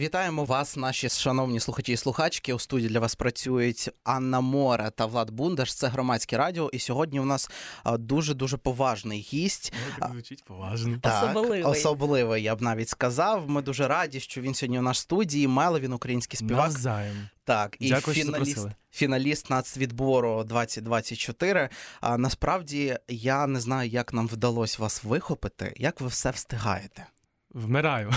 Вітаємо вас, наші шановні слухачі і слухачки. У студії для вас працюють Анна Море та Влад Бундеш. Це громадське радіо. І сьогодні у нас дуже-дуже поважний гість. Звучить поважно. Так, особливий, я б навіть сказав. Ми дуже раді, що він сьогодні у нашій студії. Melovin, український співак. Навзаєм. Так, і дякую, фіналіст Нацвідбору 2024. А насправді я не знаю, як нам вдалося вас вихопити. Як ви все встигаєте? Вмираю.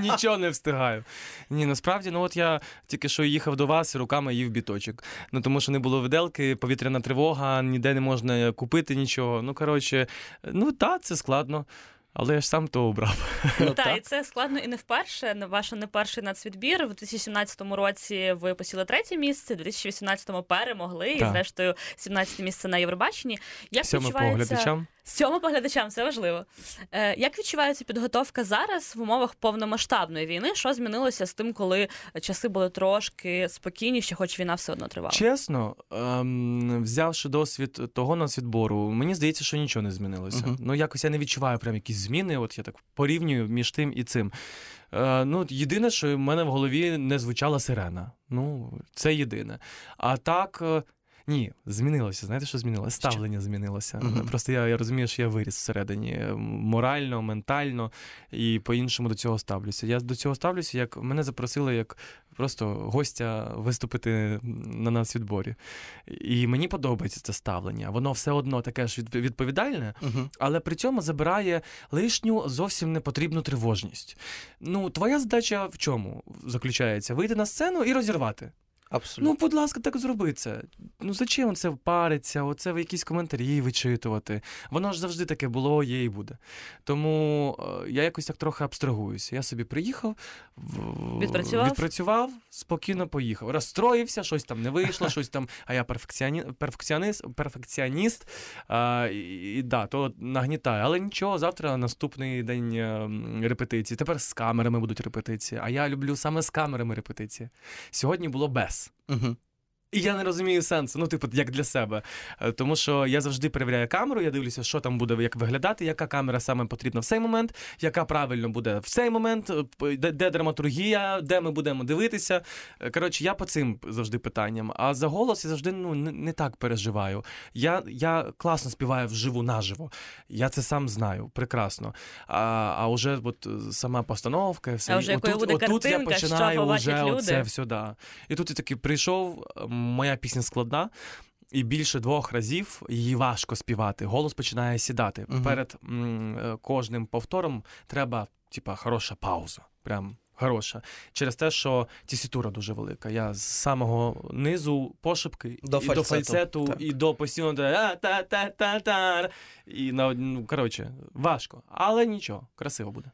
Нічого не встигаю. Ні, насправді, от я тільки що їхав до вас і руками їв біточок. Тому що не було виделки, повітряна тривога, ніде не можна купити нічого. Це складно. Але я ж сам то обрав. І це складно і не вперше. Ваш не перший Нацвідбір. У 2017 році ви посіли 3-е місце, у 2018 перемогли, і зрештою 17-те місце на Євробаченні. 7-ме по глядачам, це важливо. Як відчувається підготовка зараз в умовах повномасштабної війни? Що змінилося з тим, коли часи були трошки спокійніші, хоч війна все одно тривала? Чесно, взявши досвід того Нацвідбору, мені здається, що нічого не змінилося. Якось я не відчуваю прям якісь зміни, я так порівнюю між тим і цим. Єдине, що в мене в голові не звучала сирена. Це єдине. А так... Ні, змінилося. Знаєте, що змінилося? Ставлення змінилося. Просто я розумію, що я виріс всередині. Морально, ментально. І по-іншому до цього ставлюся. Я до цього ставлюся, як мене запросили, як просто гостя виступити на Нацвідборі. І мені подобається це ставлення. Воно все одно таке ж відповідальне, але при цьому забирає лишню, зовсім непотрібну тривожність. Твоя задача в чому заключається? Вийти на сцену і розірвати. Абсолютно. Будь ласка, так зроби це. Зачем це париться, оце в якісь коментарі вичитувати. Воно ж завжди таке було, є і буде. Тому я якось так трохи абстрагуюся. Я собі приїхав, відпрацював, спокійно поїхав. Розстроївся, щось там не вийшло, щось там, а я перфекціоніст, і да, то нагнітаю. Але нічого, завтра наступний день репетиції. Тепер з камерами будуть репетиції, а я люблю саме з камерами репетиції. Сьогодні було без. І я не розумію сенсу, як для себе. Тому що я завжди перевіряю камеру, я дивлюся, що там буде, як виглядати, яка камера саме потрібна в цей момент, яка правильно буде в цей момент, де драматургія, де ми будемо дивитися. Я по цим завжди питанням. А за голос я завжди не так переживаю. Я класно співаю вживу, наживо. Я це сам знаю, прекрасно. А вже сама постановка, все. А вже якою буде картинка, що побачать люди. І тут я таки прийшов... Моя пісня складна, і більше 2 разів її важко співати. Голос починає сідати. Перед кожним повтором треба, хороша пауза. Прям хороша. Через те, що тесітура дуже велика. Я з самого низу пошепки до фальцету, і до постійно та-та-та-та-та. І, важко. Але нічого, красиво буде.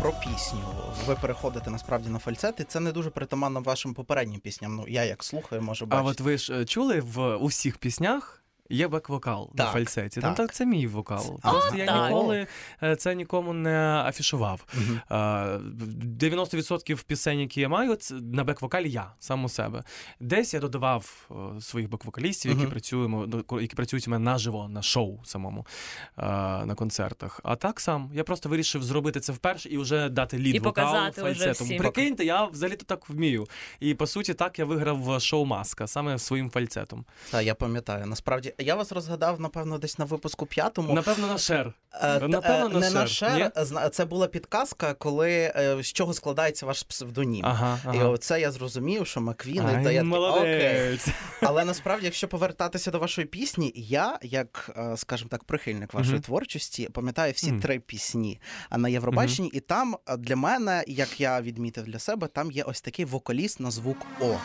Про пісню. Ви переходите, насправді, на фальцет, і це не дуже притаманно вашим попереднім пісням. Я як слухаю, можу бачити. А от ви ж чули, у всіх піснях є бек-вокал на фальцеті. Так, це мій вокал. Я ніколи це нікому не афішував. 90% пісень, які я маю, на бек-вокалі я, сам у себе. Десь я додавав своїх бек-вокалістів, які працюють у мене наживо, на шоу самому, на концертах. А так сам. Я просто вирішив зробити це вперше і вже дати лід-вокал фальцетом. Прикиньте, я взагалі-то так вмію. І, по суті, так я виграв шоу-маска, саме своїм фальцетом. Так, я пам'ятаю. Насправді, я вас розгадав, напевно, десь на випуску 5-му. Напевно, на шер. Не на шер. Це була підказка, з чого складається ваш псевдонім. І оце я зрозумів, що Маквіни. Ай, молодець. Але насправді, якщо повертатися до вашої пісні, я, як, скажімо так, прихильник вашої творчості, пам'ятаю всі 3 пісні на Євробаченні. І там для мене, як я відмітив для себе, там є ось такий вокаліст на звук О.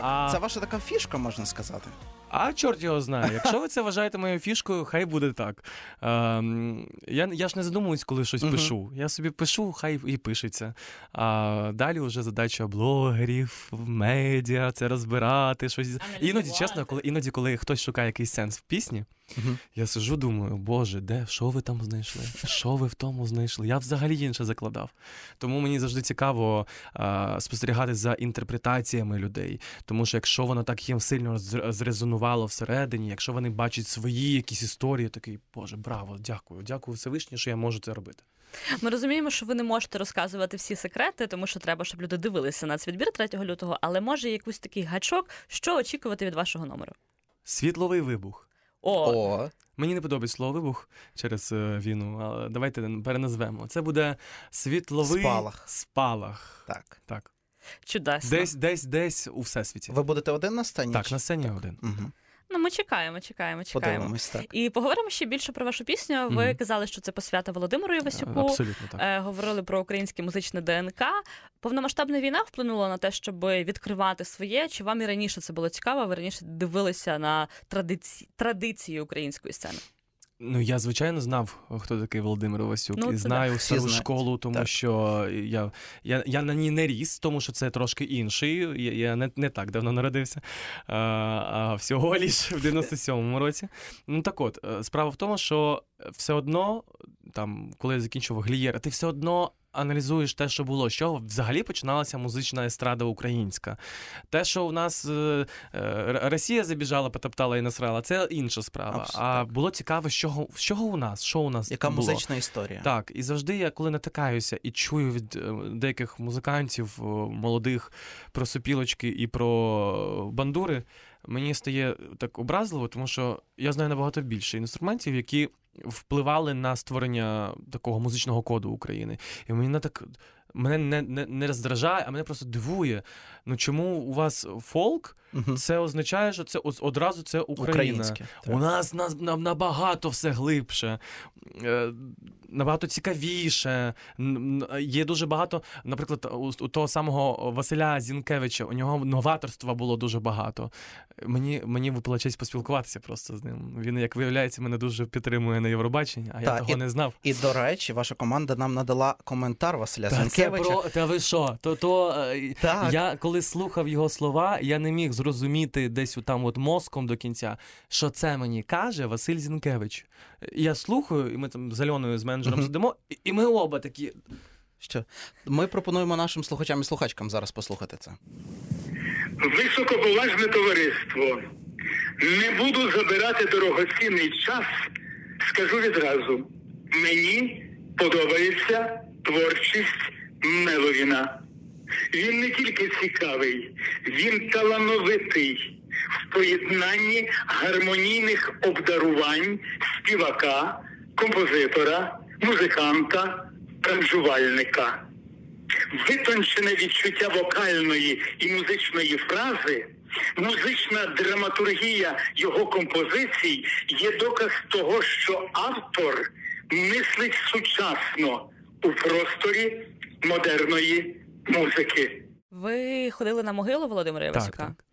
Так, це ваша така фішка, можна сказати. А чорт його знає. Якщо ви це вважаєте моєю фішкою, хай буде так. Я ж не задумуюсь, коли щось пишу. Я собі пишу, хай і пишеться. А далі вже задача блогерів, медіа, це розбирати, щось. Іноді, чесно, коли хтось шукає якийсь сенс в пісні, я сижу, думаю, боже, де, що ви там знайшли? Що ви в тому знайшли? Я взагалі інше закладав. Тому мені завжди цікаво спостерігати за інтерпретаціями людей. Тому що якщо воно так їм сильно зрезонувало всередині, якщо вони бачать свої якісь історії, такий, боже, браво, дякую Всевишній, що я можу це робити. Ми розуміємо, що ви не можете розказувати всі секрети, тому що треба, щоб люди дивилися на Нацвідбір 3 лютого, але може якийсь такий гачок, що очікувати від вашого номеру? Світловий вибух. О! Мені не подобається слово «вибух» через війну, але давайте переназвемо. Це буде світловий спалах. Так. Чудесно. Десь у всесвіті. Ви будете один на сцені? Так, на сцені один. Угу. Ну, ми чекаємо. Подивимось, так. І поговоримо ще більше про вашу пісню. Ви казали, що це посвята Володимиру Івасюку. Абсолютно так. Говорили про українське музичне ДНК. Повномасштабна війна вплинула на те, щоб відкривати своє? Чи вам і раніше це було цікаво? Ви раніше дивилися на традиції української сцени? Ну, я, звичайно, знав, хто такий Володимир Івасюк. Ну, і знаю всю школу, тому так. що я на ній не ріс, тому що це трошки інший. Я не так давно народився, а всього лише в 97-му році. Ну, так от, справа в тому, що все одно, там, коли я закінчував Глієра, ти все одно аналізуєш те, що було, що взагалі починалася музична естрада українська. Те, що у нас Росія забіжала, потоптала і насрала, це інша справа. Абсолютно. А було цікаво, з чого у нас, що у нас яка було. Музична історія. Так, і завжди я, коли натикаюся і чую від деяких музикантів молодих про сопілочки і про бандури, мені стає так образливо, тому що я знаю набагато більше інструментів, які впливали на створення такого музичного коду України. І мене не роздражає, а мене просто дивує. Ну чому у вас фолк? Це означає, що це одразу це Україна. У нас набагато все глибше, набагато цікавіше. Є дуже багато, наприклад, у того самого Василя Зінкевича, у нього новаторства було дуже багато. Мені випала честь поспілкуватися просто з ним. Він, як виявляється, мене дуже підтримує на Євробаченні, а я того не знав. І, до речі, ваша команда нам надала коментар Василя Зінкевича. Та ви що? Я, коли слухав його слова, я не міг зрозуміти десь там от мозком до кінця, що це мені каже Василь Зінкевич. Я слухаю, і ми там з Альоною, з менеджером сидимо, і ми оба такі... Що? Ми пропонуємо нашим слухачам і слухачкам зараз послухати це. Високоповажне товариство, не буду забирати дорогоцінний час, скажу відразу, мені подобається творчість Меловіна. Він не тільки цікавий, він талановитий в поєднанні гармонійних обдарувань співака, композитора, музиканта, аранжувальника. Витончене відчуття вокальної і музичної фрази, музична драматургія його композицій є доказ того, що автор мислить сучасно у просторі модерної музики. Ви ходили на могилу Володимира Івасюка? Так.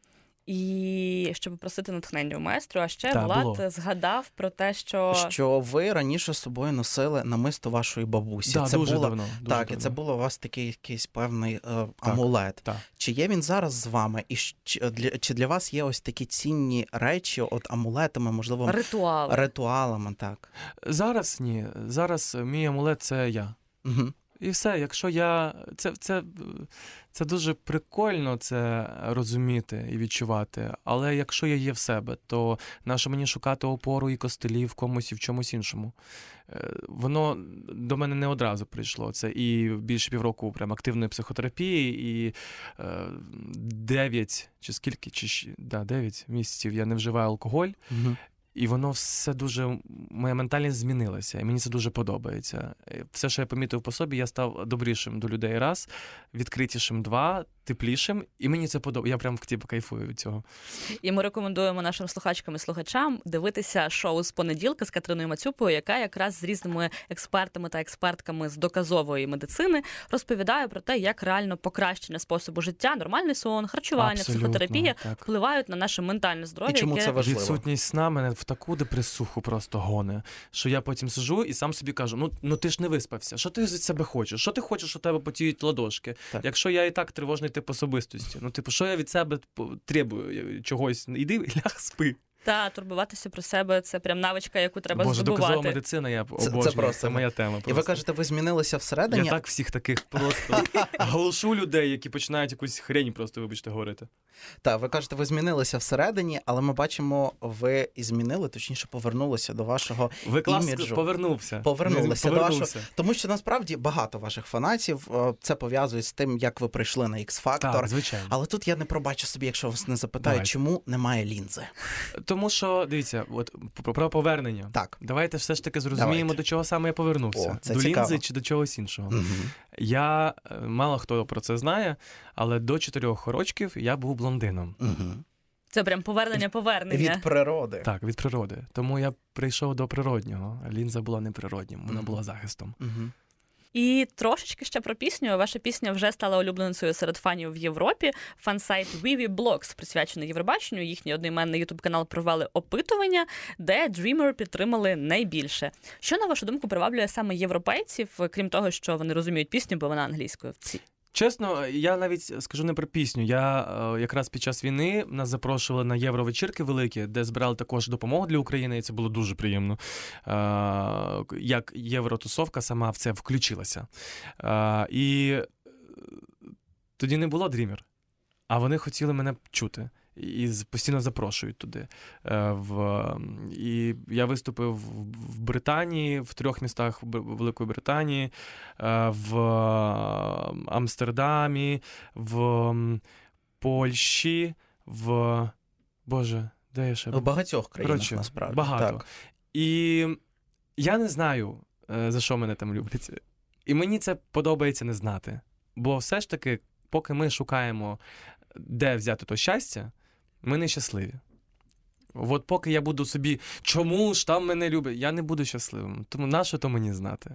І щоб просити натхнення у майстру, а ще Влад згадав про те, що ви раніше з собою носили намисто вашої бабусі. Да, це дуже було давно. Дуже так, давно. І це було у вас такий якийсь певний амулет. Так. Чи є він зараз з вами? І чи для вас є ось такі цінні речі, от амулетами, можливо, ритуалами, так? Зараз ні. Зараз мій амулет це я. Угу. І все, якщо я... Це дуже прикольно це розуміти і відчувати, але якщо я є в себе, то нащо мені шукати опору і костелі в комусь і в чомусь іншому? Воно до мене не одразу прийшло. Це і більше півроку прям активної психотерапії, і 9 місяців я не вживаю алкоголь. Угу. І воно все дуже... Моя ментальність змінилася, і мені це дуже подобається. Все, що я помітив по собі, я став добрішим до людей раз, відкритішим два, теплішим, і мені це подобається. Я прям типу кайфую від цього. І ми рекомендуємо нашим слухачкам і слухачам дивитися шоу з понеділка з Катериною Мацюпою, яка якраз з різними експертами та експертками з доказової медицини розповідає про те, як реально покращення способу життя, нормальний сон, харчування, психотерапія впливають на наше ментальне здоров'я. І чому це важливо? Відсутність сна мене в таку депресуху просто гоне, що я потім сиджу і сам собі кажу: ну ти ж не виспався, що ти від себе хочеш? Що ти хочеш, у тебе потіють ладошки? Так. Якщо я і так тривожний тип особистості, що я від себе требую чогось? Іди, ляг, спи. Та, турбуватися про себе – це прям навичка, яку треба здобувати. Доказова медицина, я обожнюю. Це моя тема. Просто. І ви кажете, ви змінилися всередині? Я так всіх таких просто глушу людей, які починають якусь хрень просто, вибачте, говорити. Так, ви кажете, ви змінилися всередині, але ми бачимо, ви і змінили, точніше, повернулися до вашого іміджу. Повернулися до вашого. Тому що, насправді, багато ваших фанатів це пов'язують з тим, як ви прийшли на X-Factor. Звичайно. Але тут я не пробачу собі, якщо вас не запитаю, чому немає лінзи. Тому що, дивіться, от про повернення. Так. Давайте все ж таки зрозуміємо, до чого саме я повернувся. До лінзи чи до чогось іншого. Угу. Я, мало хто про це знає, але до 4 років я був блондином. Угу. Це прям повернення. Від природи. Так, від природи. Тому я прийшов до природнього. Лінза була неприроднім, вона була захистом. Угу. І трошечки ще про пісню. Ваша пісня вже стала улюбленцею серед фанів в Європі. Фансайт Vivi Blogs, присвячений Євробаченню, їхній одноіменний ютуб-канал провели опитування, де Dreamer підтримали найбільше. Що, на вашу думку, приваблює саме європейців, крім того, що вони розуміють пісню, бо вона англійською? Чесно, я навіть скажу не про пісню. Я якраз під час війни нас запрошували на євровечірки великі, де збирали також допомогу для України, і це було дуже приємно. Як євротусовка сама в це включилася. І тоді не було Dreamer, а вони хотіли мене чути. І постійно запрошують туди. І я виступив в Британії, в 3 містах Великої Британії, в Амстердамі, в Польщі, в... Боже, де я ще? В багатьох країнах, насправді. Багато. Так. І я не знаю, за що мене там люблять. І мені це подобається не знати. Бо все ж таки, поки ми шукаємо, де взяти то щастя, ми нещасливі. От поки я буду собі, чому ж там мене люблять, я не буду щасливим. Тому нащо то мені знати?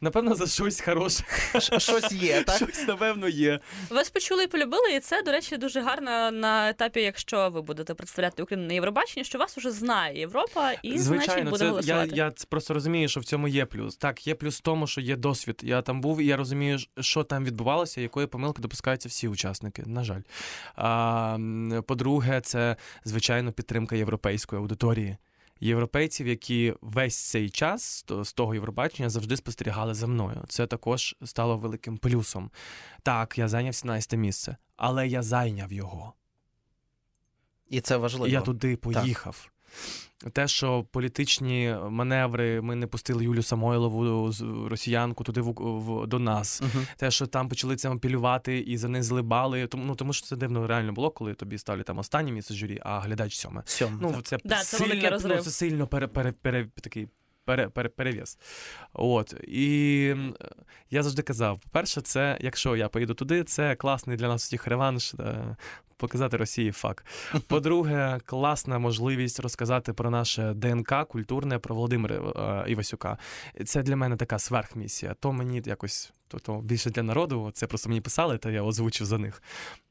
Напевно, за щось хороше. Щось є, так? Щось, напевно, є. Вас почули і полюбили, і це, до речі, дуже гарно на етапі, якщо ви будете представляти Україну на Євробаченні, що вас уже знає Європа і, значить, буде голосувати. Я просто розумію, що в цьому є плюс. Так, є плюс в тому, що є досвід. Я там був, і я розумію, що там відбувалося, якої помилки допускаються всі учасники, на жаль. По-друге, це, звичайно, підтримка європейської аудиторії. Європейців, які весь цей час з того Євробачення завжди спостерігали за мною. Це також стало великим плюсом. Так, я зайняв 17 місце, але я зайняв його. І це важливо. Я туди поїхав. Так. Те, що політичні маневри, ми не пустили Юлію Самойлову, росіянку, туди до нас. Угу. Те, що там почали це апелювати і занизили бали. Тому що це дивно реально було, коли тобі ставлять там останнє місце журі, а глядач 7. Це сильно перевіз. От. І я завжди казав, по-перше, це, якщо я поїду туди, це класний для нас всіх реванш, показати Росії фак. По-друге, класна можливість розказати про наше ДНК культурне, про Володимира Івасюка. Це для мене така сверхмісія. То мені якось, то більше для народу, це просто мені писали, та я озвучив за них.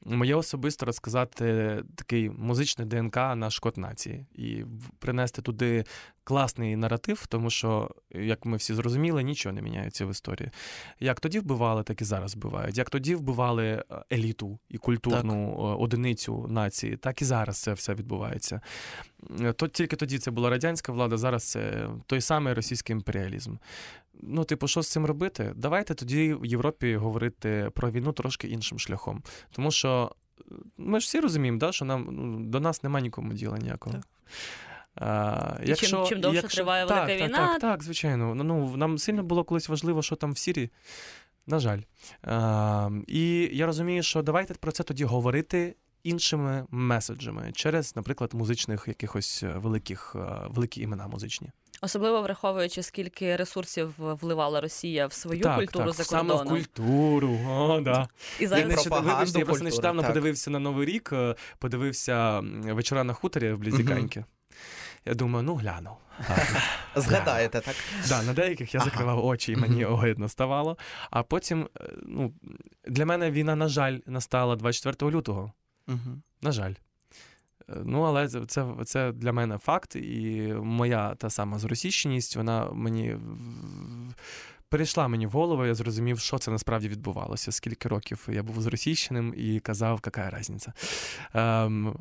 Моє особисто розказати такий музичний ДНК наш код нації. І принести туди класний наратив, тому що, як ми всі зрозуміли, нічого не міняється в історії. Як тоді вбивали, так і зараз вбивають. Як тоді вбивали еліту і культурну одиницю нації, так і зараз це все відбувається. Тільки тоді це була радянська влада, зараз це той самий російський імперіалізм. Що з цим робити? Давайте тоді в Європі говорити про війну трошки іншим шляхом. Тому що ми ж всі розуміємо, що до нас немає нікому діла ніякого. Так. Чим довше триває велика війна... Так, звичайно. Нам сильно було колись важливо, що там в Сирії. На жаль. І я розумію, що давайте про це тоді говорити іншими меседжами. Через, наприклад, музичних якихось великі імена музичні. Особливо враховуючи, скільки ресурсів вливала Росія в свою культуру за кордоном. Так, саме в культуру. О, да. І зараз пропаганду. Я просто нещодавно подивився на Новий рік, подивився «Вечора на хуторі» в Блізіканьки. Я думаю, ну гляну. Згадаєте, так? Так, на деяких я закривав очі, і мені огидно ставало. А потім, ну, для мене війна, на жаль, настала 24 лютого. На жаль. Ну, але це для мене факт, і моя та сама зросійщеність, вона мені перейшла мені в голову, я зрозумів, що це насправді відбувалося. Скільки років я був зросійщеним і казав, яка різниця.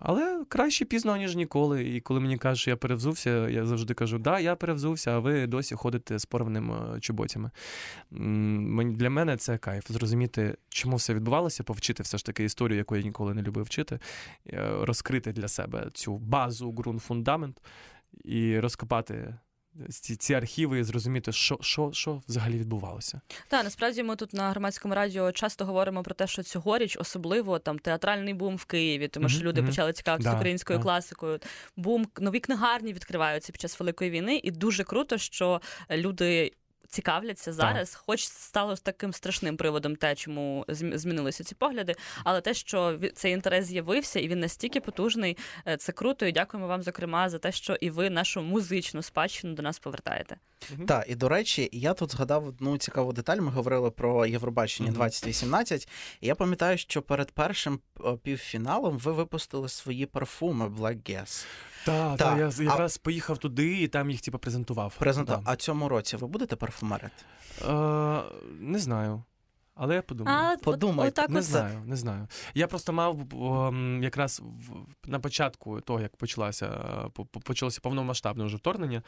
Але краще пізно, ніж ніколи. І коли мені кажуть, що я перевзувся, я завжди кажу, да, я перевзувся, а ви досі ходите з порваними чоботями. Для мене це кайф. Зрозуміти, чому все відбувалося, повчити все ж таки історію, яку я ніколи не любив вчити, розкрити для себе цю базу, ґрунт, фундамент і розкопати ці архіви і зрозуміти, що взагалі відбувалося. Так, насправді ми тут на громадському радіо часто говоримо про те, що цьогоріч особливо там театральний бум в Києві, тому що люди почали цікавитися українською класикою. Бум, нові книгарні відкриваються під час Великої війни, і дуже круто, що люди цікавляться зараз, хоч стало таким страшним приводом те, чому змінилися ці погляди, але те, що цей інтерес з'явився, і він настільки потужний, це круто, і дякуємо вам, зокрема, за те, що і ви нашу музичну спадщину до нас повертаєте. Так, і, до речі, я тут згадав одну цікаву деталь, ми говорили про Євробачення-2018, і я пам'ятаю, що перед першим півфіналом ви випустили свої парфуми Black Gas. Так, я якраз поїхав туди, і там їх, типу, презентував. А цьому році ви будете парфумерити? Не знаю. Але я подумаю. Подумайте. Не знаю. Я просто мав якраз на початку того, як почалося повномасштабне вже вторгнення,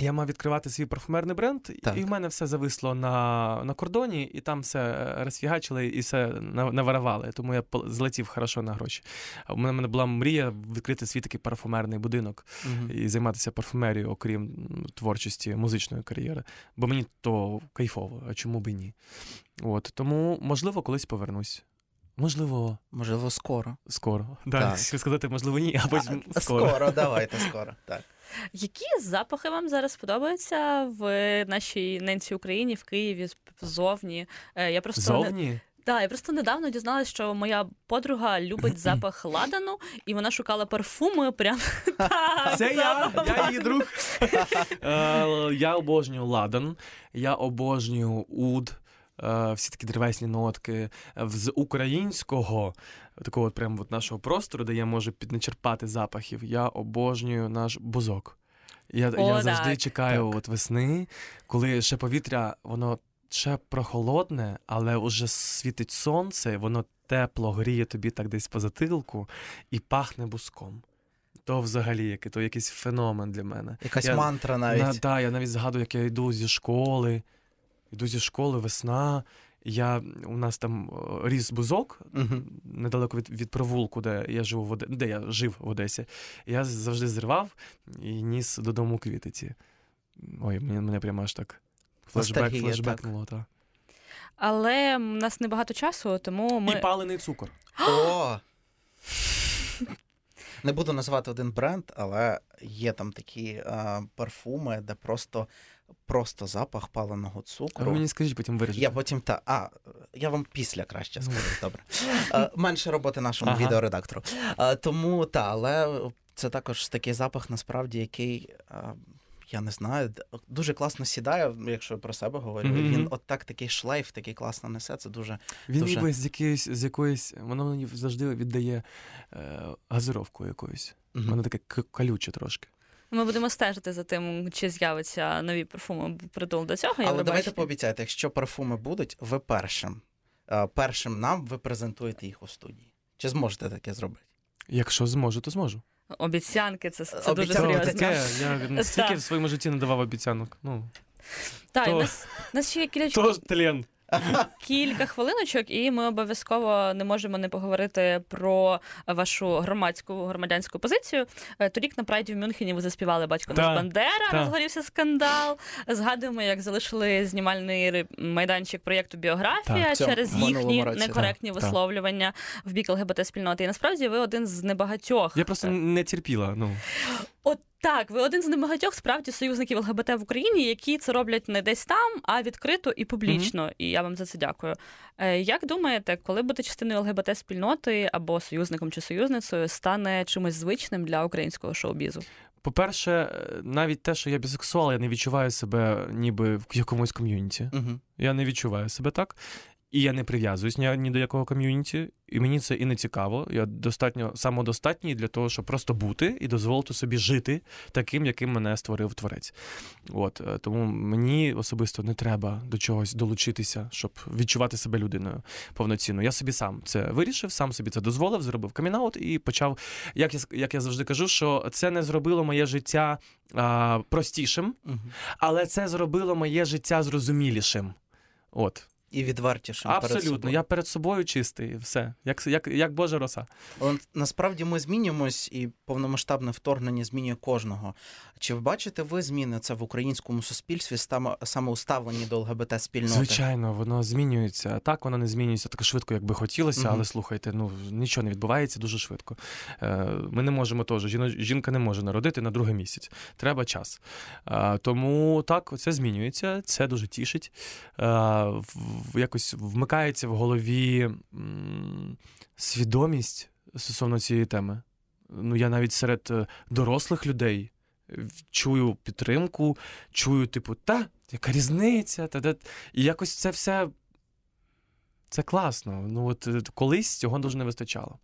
я мав відкривати свій парфумерний бренд, і в мене все зависло на кордоні, і там все розфігачили, і все наваривали. Тому я злетів хорошо на гроші. У мене була мрія відкрити свій такий парфумерний будинок і займатися парфумерією, окрім творчості, музичної кар'єри. Бо мені то кайфово, а чому б і ні. От, тому, можливо, колись повернусь. Можливо, скоро. Так, хочу сказати, можливо, ні, або скоро. Скоро, так. Які запахи вам зараз подобаються в нашій ненці Україні, в Києві, ззовні? Зовні? Так, я просто недавно дізналась, що моя подруга любить запах ладану, і вона шукала парфуми прямо так. Це я її друг. Я обожнюю ладан, я обожнюю уд, всі такі древесні нотки. З українського такого от прямо от нашого простору, де я можу підначерпати запахів, я обожнюю наш бузок. Я завжди чекаю от весни, коли ще повітря, воно ще прохолодне, але вже світить сонце, воно тепло гріє тобі так десь по затилку і пахне бузком. То взагалі то якийсь феномен для мене. Якась мантра навіть. Так, я навіть згадую, як я йду зі школи. Весна. У нас там ріс бузок недалеко від провулку, де я жив в Одесі. Я завжди зривав і ніс додому квітиці. Ой, мене прямо аж так флешбекнуло. Але в нас небагато часу, тому ми... І палений цукор. О! Не буду називати один бренд, але є там такі парфуми, де просто запах паленого цукру. Ви мені скажіть, потім виріжете. Я потім, я вам після краще скажу, добре. Менше роботи нашому відеоредактору. Тому, але це також такий запах, насправді, який, я не знаю, дуже класно сідає, якщо я про себе говорю. Він такий шлейф, такий класно несе, це дуже... Він ніби з якоїсь, воно завжди віддає газировку якоюсь. Воно таке колюче трошки. Ми будемо стежити за тим, чи з'являться нові парфуми притул до цього. Але давайте пообіцяйте, якщо парфуми будуть, ви першим нам ви презентуєте їх у студії. Чи зможете таке зробити? Якщо зможу, то зможу. Обіцянки, це дуже серйозно. Я стільки в своєму житті не давав обіцянок. Так, у нас ще є кілька хвилиночок, і ми обов'язково не можемо не поговорити про вашу громадянську позицію. Торік на прайді в Мюнхені ви заспівали «Батько наш Бандера», розгорівся скандал. Згадуємо, як залишили знімальний майданчик проєкту «Біографія» через їхні некоректні висловлювання в бік ЛГБТ-спільноти. І насправді ви один з небагатьох. Я просто не терпіла. От так, ви один з небагатьох справді союзників ЛГБТ в Україні, які це роблять не десь там, а відкрито і публічно. Mm-hmm. І я вам за це дякую. Як думаєте, коли бути частиною ЛГБТ-спільноти або союзником чи союзницею стане чимось звичним для українського шоу-бізу? По-перше, навіть те, що я бісексуал, я не відчуваю себе ніби в якомусь ком'юніті. Mm-hmm. Я не відчуваю себе так. І я не прив'язуюсь ні до якого ком'юніті, і мені це і не цікаво. Я достатньо самодостатній для того, щоб просто бути і дозволити собі жити таким, яким мене створив творець. От, тому мені особисто не треба до чогось долучитися, щоб відчувати себе людиною повноцінно. Я собі сам це вирішив, сам собі це дозволив, зробив камінаут і почав, як я завжди кажу, що це не зробило моє життя простішим, але це зробило моє життя зрозумілішим. От. І відвертішим. Абсолютно. Перед собою. Я перед собою чистий, все. Як Божа роса. Але насправді ми змінюємось, і повномасштабне вторгнення змінює кожного. Чи бачите ви зміни це в українському суспільстві, саме у ставленні до ЛГБТ-спільноти? Звичайно, воно змінюється. Так, воно не змінюється так швидко, як би хотілося, але слухайте, нічого не відбувається дуже швидко. Ми не можемо теж, жінка не може народити на другий місяць. Треба час. Тому так, це змінюється, це дуже тішить. Якось вмикається в голові свідомість стосовно цієї теми. Я навіть серед дорослих людей чую підтримку, чую, яка різниця, і якось це все, це класно. Колись цього дуже не вистачало.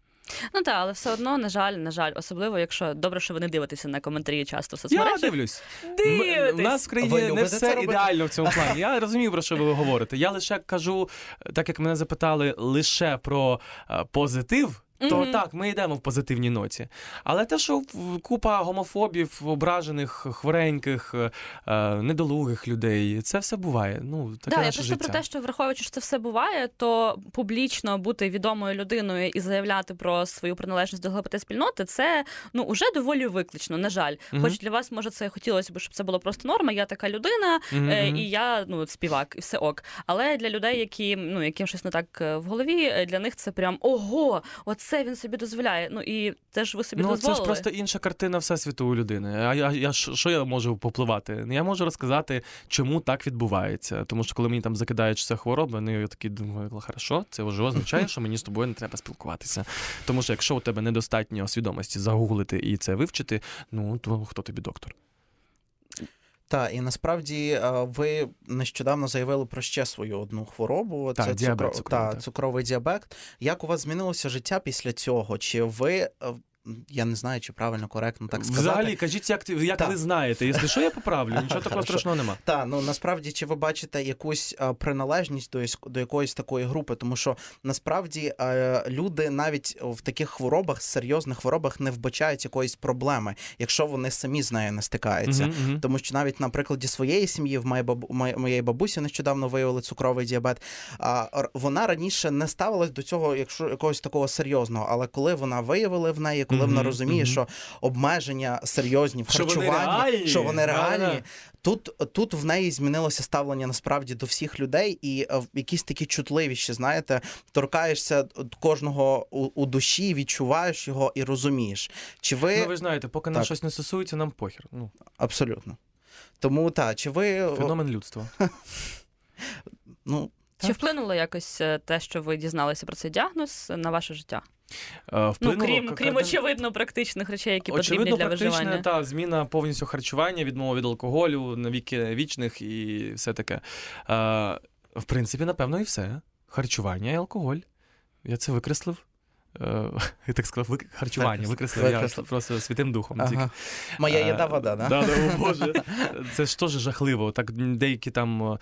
Але все одно, на жаль, особливо, якщо добре, що ви не дивитеся на коментарі часто в соцмережах. Я дивлюсь. У нас в країні не все ідеально в цьому плані. Я розумію, про що ви говорите. Я лише кажу, так як мене запитали, лише про позитив, то так, ми йдемо в позитивній ноті. Але те, що купа гомофобів, ображених, хвореньких, недолугих людей, це все буває. Таке наше життя. Я просто про те, що враховуючи, що це все буває, то публічно бути відомою людиною і заявляти про свою приналежність до ЛГБТ-спільноти, це, уже доволі виклично, на жаль. Хоч для вас, може, це хотілося б, щоб це було просто норма, я така людина, і я, співак, і все ок. Але для людей, які, яким щось не так в голові, для них це прям, ого, це він собі дозволяє. І це ж ви собі дозволили. Це ж просто інша картина всесвіту у людини. А що я можу попливати? Я можу розказати, чому так відбувається. Тому що коли мені там закидають, що це хвороба, я такий думаю, хорошо, це вже означає, що мені з тобою не треба спілкуватися. Тому що якщо у тебе недостатньо свідомості загуглити і це вивчити, то хто тобі доктор? Так, і насправді ви нещодавно заявили про ще свою одну хворобу. Це цукровий діабет. Як у вас змінилося життя після цього? Чи ви... Я не знаю, чи правильно, коректно так сказати. Взагалі, кажіть, як ви знаєте. Якщо що, я поправлю. Нічого такого страшного нема. Так, насправді, чи ви бачите якусь приналежність до якоїсь такої групи? Тому що, насправді, люди навіть в таких хворобах, серйозних хворобах не вбачають якоїсь проблеми, якщо вони самі з нею не стикаються. Тому що навіть на прикладі своєї сім'ї, в моєї бабусі нещодавно виявили цукровий діабет, вона раніше не ставилась до цього якогось такого серйозного. Але коли вона виявила в неї, коли вона розуміє, що обмеження серйозні в харчуванні, що вони реальні, тут в неї змінилося ставлення насправді до всіх людей і якісь такі чутливіші, знаєте, торкаєшся кожного у душі, відчуваєш його і розумієш. Чи ви... ви знаєте, поки нам щось не стосується, нам похер. Абсолютно. Тому, чи ви... Феномен людства. Чи вплинуло якось те, що ви дізналися про цей діагноз на ваше життя? Крім очевидно практичних речей, які потрібні для виживання. Та зміна повністю харчування, відмова від алкоголю, навіки вічних і все таке. В принципі, напевно, і все. Харчування і алкоголь. Я це викреслив. Я так сказав, харчування викреслив. Я просто святим духом. Ага. Моя їда вода, да? О Боже. Це ж теж жахливо. Так деякі там...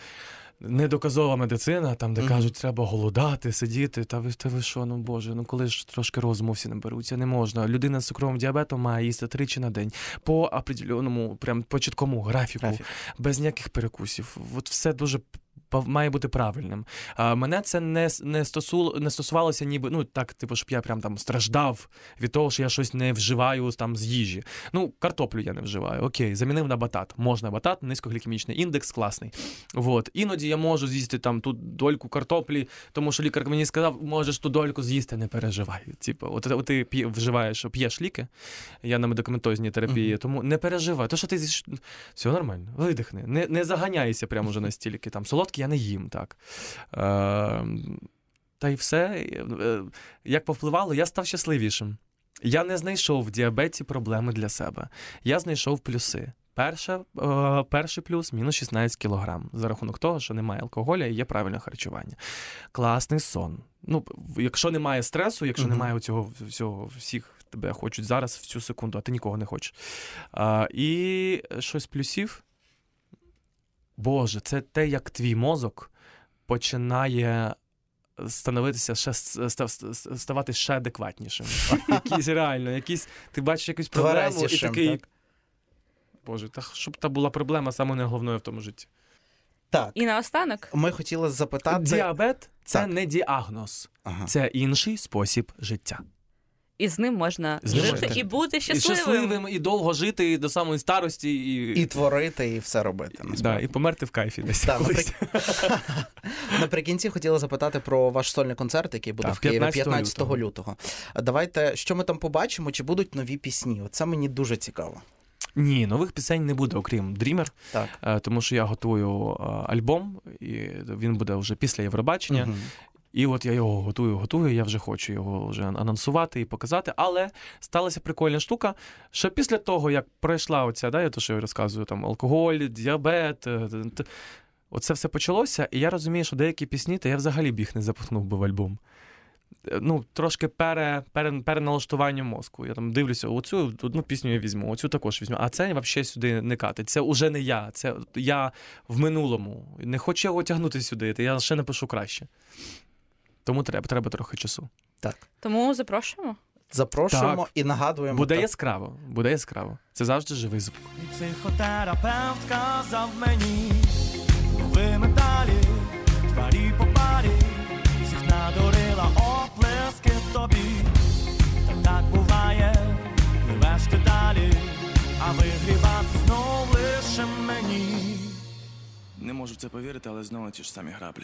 недоказова медицина, там, де кажуть, треба голодати, сидіти, та ви що, Боже, коли ж трошки розуму всі наберуться, не можна. Людина з цукровим діабетом має їсти 3 на день, по определеному, прям по чіткому графіку, без ніяких перекусів. Все дуже має бути правильним. Мене це не стосувалося ніби, ну, так, типу, щоб я прям там страждав від того, що я щось не вживаю там з їжі. Ну, картоплю я не вживаю, окей, замінив на батат. Можна батат, низькоглікемічний індекс, класний. От. Іноді я можу з'їсти там ту дольку картоплі, тому що лікар мені сказав, можеш ту дольку з'їсти, не переживай. Типу, от ти вживаєш, п'єш ліки, я на медикаментозній терапії, тому не переживай. То, що ти з'їш, все нормально, видихни. Не заганяйся прямо вже настільки. Там солодкі я не їм, так. Та й все. Як повпливало, я став щасливішим. Я не знайшов в діабеті проблеми для себе. Я знайшов плюси. Перший плюс – мінус 16 кілограм. За рахунок того, що немає алкоголя і є правильне харчування. Класний сон. Ну, якщо немає стресу, якщо немає цього всього, всіх тебе хочуть зараз, в цю секунду, а ти нікого не хочеш. І щось плюсів. Боже, це те, як твій мозок починає ставати ще адекватнішим. Якісь реально, ти бачиш якусь проблему і такий... Так? Боже, та щоб та була проблема саме найголовною в тому житті. Так. І наостанок? Ми хотіли запитати... Діабет – це не діагноз. Ага. Це інший спосіб життя. І з ним можна жити і бути щасливим. І щасливим, і довго жити, і до самої старості. І творити, і все робити. Так, да, і померти в кайфі десь. Да, наприкінці хотіла запитати про ваш сольний концерт, який буде в Києві 15 лютого. Давайте, що ми там побачимо, чи будуть нові пісні? Оце мені дуже цікаво. Ні, нових пісень не буде, окрім «Дрімер», тому що я готую альбом, і він буде вже після Євробачення. І от я його готую, я вже хочу його вже анонсувати і показати. Але сталася прикольна штука, що після того, як пройшла оця, да, я то, що я розказую, там, алкоголь, діабет, оце все почалося, і я розумію, що деякі пісні, та я взагалі б їх не запихнув би в альбом. Ну, трошки переналаштування мозку. Я там дивлюся, оцю одну пісню я візьму, оцю також візьму, а це взагалі сюди не катить. Це уже не я, це я в минулому. Не хочу його тягнути сюди, я ще напишу краще. Тому треба трохи часу. Так. Тому запрошуємо. Запрошуємо так. І нагадуємо. Буде так. Яскраво, буде яскраво. Це завжди живий звук. Психотерапевт казав мені, нові медалі, тварі по парі, всіх надурила оплески тобі. Та так буває, пливеш ти далі, а вигрівати знов лише мені. Не можу в це повірити, але знову ті ж самі граблі.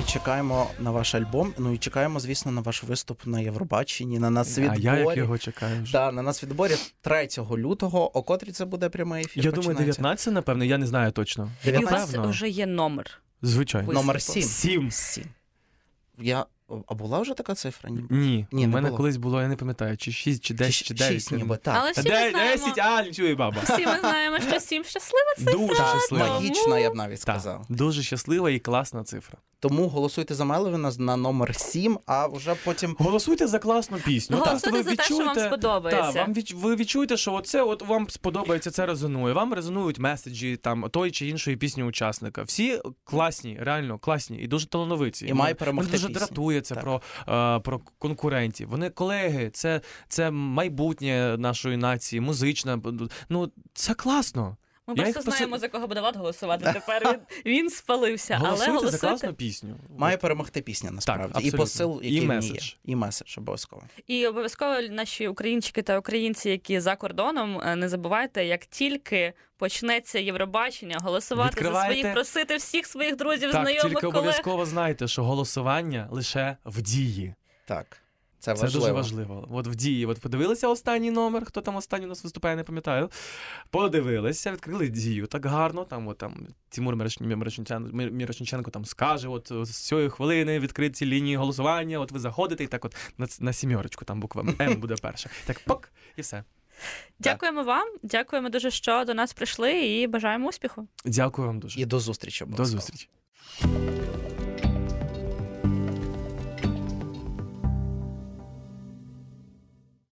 І чекаємо на ваш альбом, ну і чекаємо, звісно, на ваш виступ на Євробаченні, на Нацвідборі. А я як його чекаю вже. Да, на Нацвідборі 3 лютого, о котрій це буде прямий ефір? Я думаю, 19, напевно, я не знаю точно. І у вас вже є номер. Звичайно. Виступу. Номер 7. А була вже така цифра? Ні, у мене було. Колись було, я не пам'ятаю, чи 6, чи 10, чи 9. 6 ніби, так. Але всі ми знаємо. 10, нічого і баба. Всі ми знаємо, що 7 щаслива цифра. Дуже щаслива. Магічна, я б навіть сказав. Дуже щаслива і класна цифра. Тому голосуйте за Меловіна на номер 7, а вже потім... Голосуйте за класну пісню. Голосуйте за те, що вам сподобається. Так, ви відчуєте, що оце от вам сподобається, це резонує. Вам резонують меседжі там, той чи іншої пісні учасника. Всі класні, реально класні і дуже талановиті. І має перемогти пісню. Вони дуже дратуються про конкурентів. Вони колеги, це майбутнє нашої нації, музична. Ну, це класно. Ми просто знаємо, за кого буде Влад голосувати. Тепер він спалився. Голосуйте за класну пісню. Має перемогти пісня, насправді. Так, і посил, який в ній є. І меседж обов'язково. І обов'язково наші українчики та українці, які за кордоном, не забувайте, як тільки почнеться Євробачення, голосувати за своїх, просити всіх своїх друзів, знайомих, колег. Так, тільки обов'язково знайте, що голосування лише в дії. Так. Це дуже важливо. От в дії. От подивилися останній номер, хто там останній у нас виступає, не пам'ятаю. Подивилися, відкрили дію так гарно. Там Тимур Мирошниченко там скаже, от з цієї хвилини відкриті лінії голосування, от ви заходите і так от на сімерочку, там буква М буде перша. Так, пок, і все. Дякуємо вам, дякуємо дуже, що до нас прийшли і бажаємо успіху. Дякую вам дуже. І до зустрічі. До зустрічі.